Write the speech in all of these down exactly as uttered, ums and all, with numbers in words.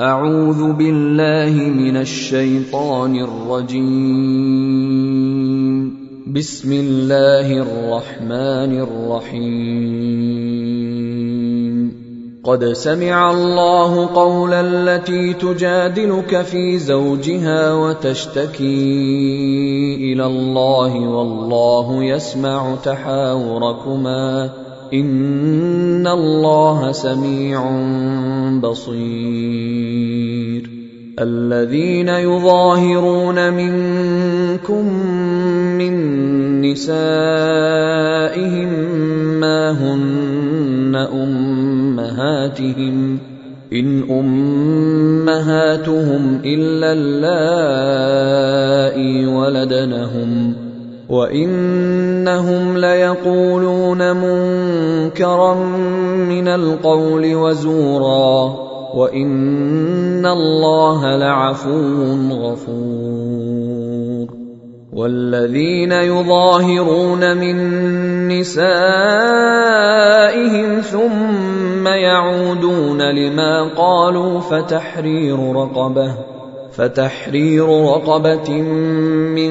أعوذ بالله من الشيطان الرجيم. بسم الله الرحمن الرحيم. قد سمع الله قول التي تجادلك في زوجها وتشتكي إلى الله والله يسمع تحاوركما إن الله سميع بصير. الذين يظاهرون منكم من نسائهم ما هن أمهاتهم إن أمهاتهم إلا اللائي ولدنهم وإنهم ليقولون منكرا من القول وزورا وإن الله لعفو غفور. والذين يظاهرون من نسائهم ثم يعودون لما قالوا فتحرير رقبة فتحرير رقبة من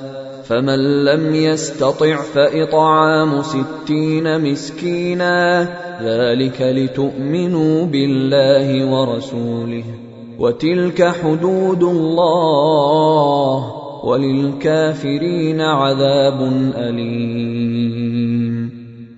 فمن لم يستطع فإطعام ستين مسكينا ذلك لتؤمنوا بالله ورسوله وتلك حدود الله وللكافرين عذاب أليم.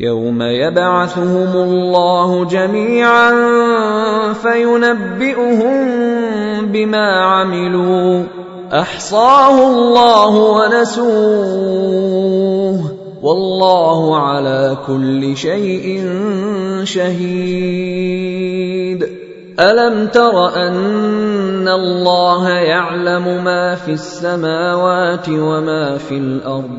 يوم يبعثهم الله جميعا فينبئهم بما عملوا أحصاه الله ونسوه والله على كل شيء شهيد. ألم تر أن الله يعلم ما في السماوات وما في الأرض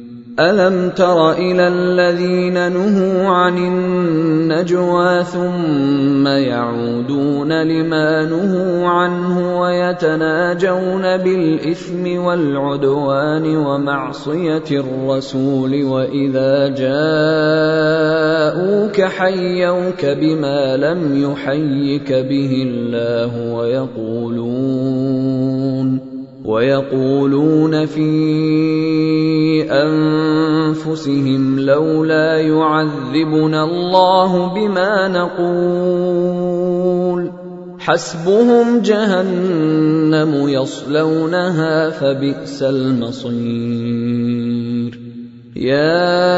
ألم تر إلى الذين نهوا عن النجوى ثم يعودون لما نهوا عنه ويتناجون بالإثم والعدوان ومعصية الرسول وإذا جاءوك حيوك بما لم يحيك به الله ويقولون ويقولون في أنفسهم لولا يعذبنا الله بما نقول حسبهم جهنم يصلونها فبئس المصير. يا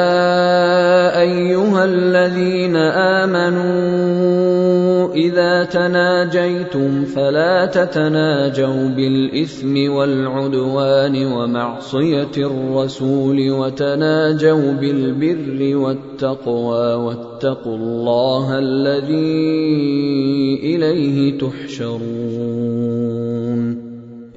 أيها الذين آمنوا إذا تناجيتم فلا تتناجوا بالإثم والعدوان ومعصية الرسول وتناجوا بالبر والتقوى واتقوا الله الذي إليه تحشرون.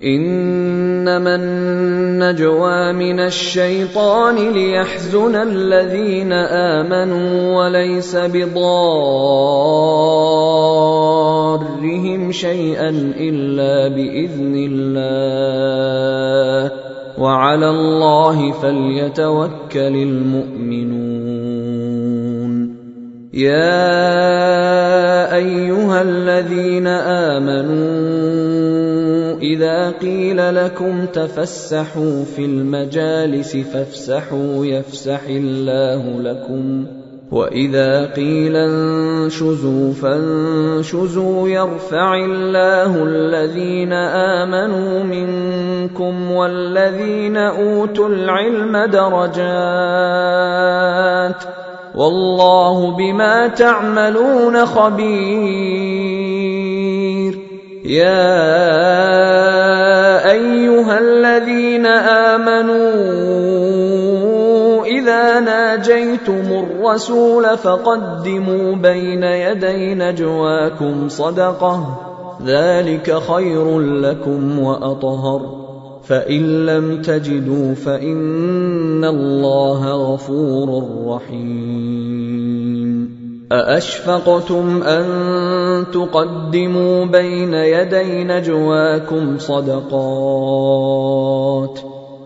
إنما النجوى من الشيطان ليحزن الذين آمنوا وليس بضارهم شيئا إلا بإذن الله وعلى الله فليتوكل المؤمنون. يا أيها الذين آمنوا إذا قيل لكم تفسحوا في المجالس فافسحوا يفسح الله لكم وَإِذَا قِيلَ انشُزُوا فَانشُزُوا يَرْفَعِ اللَّهُ الَّذِينَ آمَنُوا مِنكُمْ وَالَّذِينَ أُوتُوا الْعِلْمَ دَرَجَاتٍ وَاللَّهُ بِمَا تَعْمَلُونَ خَبِيرٌ. يَا أَيُّهَا الَّذِينَ آمَنُوا إذا ناجيتم الرسول فقدموا بين يدي نجواكم صدقة ذلك خير لكم وأطهر، فإن لم تجدوا فإن الله غفور رحيم. أأشفقتم أن تقدموا بين يدي نجواكم صدقات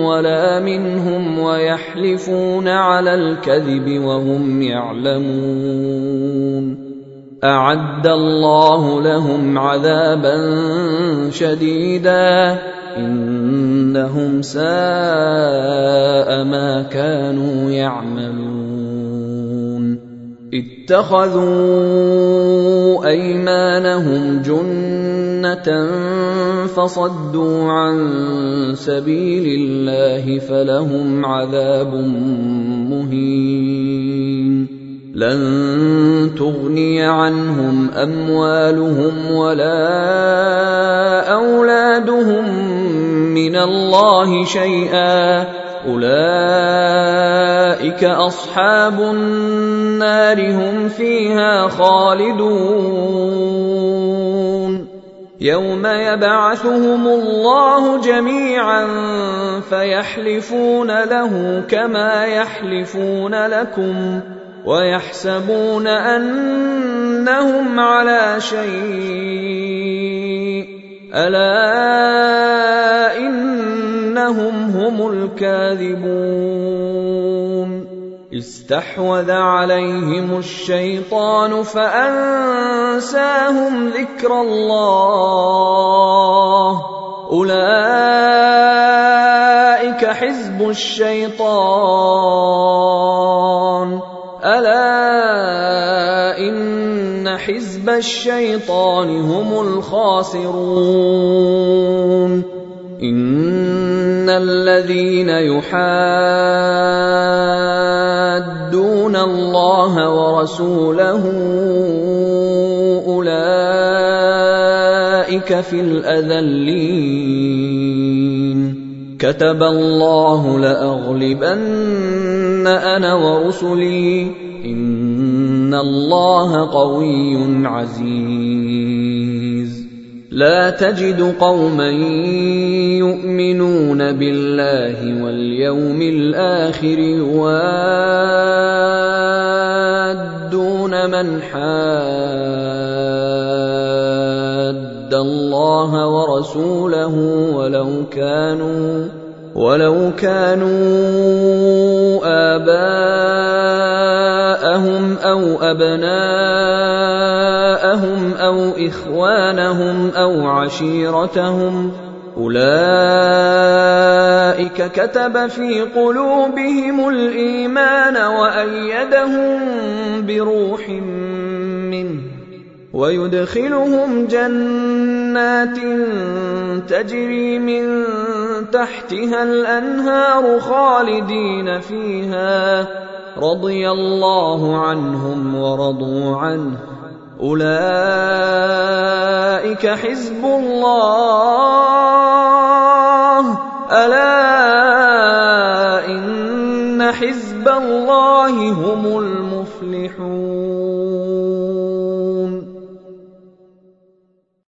ولا منهم ويحلفون على الكذب وهم يعلمون. أعد الله لهم عذابا شديدا إنهم ساء ما كانوا يعملون. اتخذوا أيمانهم جنة فصدوا عن سبيل الله فلهم عذاب مهين. لن تغني عنهم أموالهم ولا أولادهم من الله شيئا أولئك أصحاب النار هم فيها خالدون. يوم يبعثهم الله جميعا فيحلفون له كما يحلفون لكم ويحسبون أنهم على شيء ألا إنهم هم الكاذبون. استحوذ عليهم الشيطان فأنساهم ذكر الله أولئك حزب الشيطان ألا إن حزب الشيطان هم الخاسرون. إن الذين يحادون الله ورسوله أولئك في الأذلين. كتب الله لأغلبن أنا ورسلي إن الله قوي عزيز. لا تجد قوما يؤمنون بالله واليوم الآخر يوادون من حاد الله ورسوله ولو كانوا ولو كانوا آباءهم أو أبناءهم أو إخوانهم أو عشيرتهم أولئك كتب في قلوبهم الإيمان وأيدهم بروح منه ويدخلهم جنات تجري من تحتها الأنهار خالدين فيها رضي الله عنهم ورضوا عنه أولئك حزب الله ألا إن حزب الله هم المفلحون.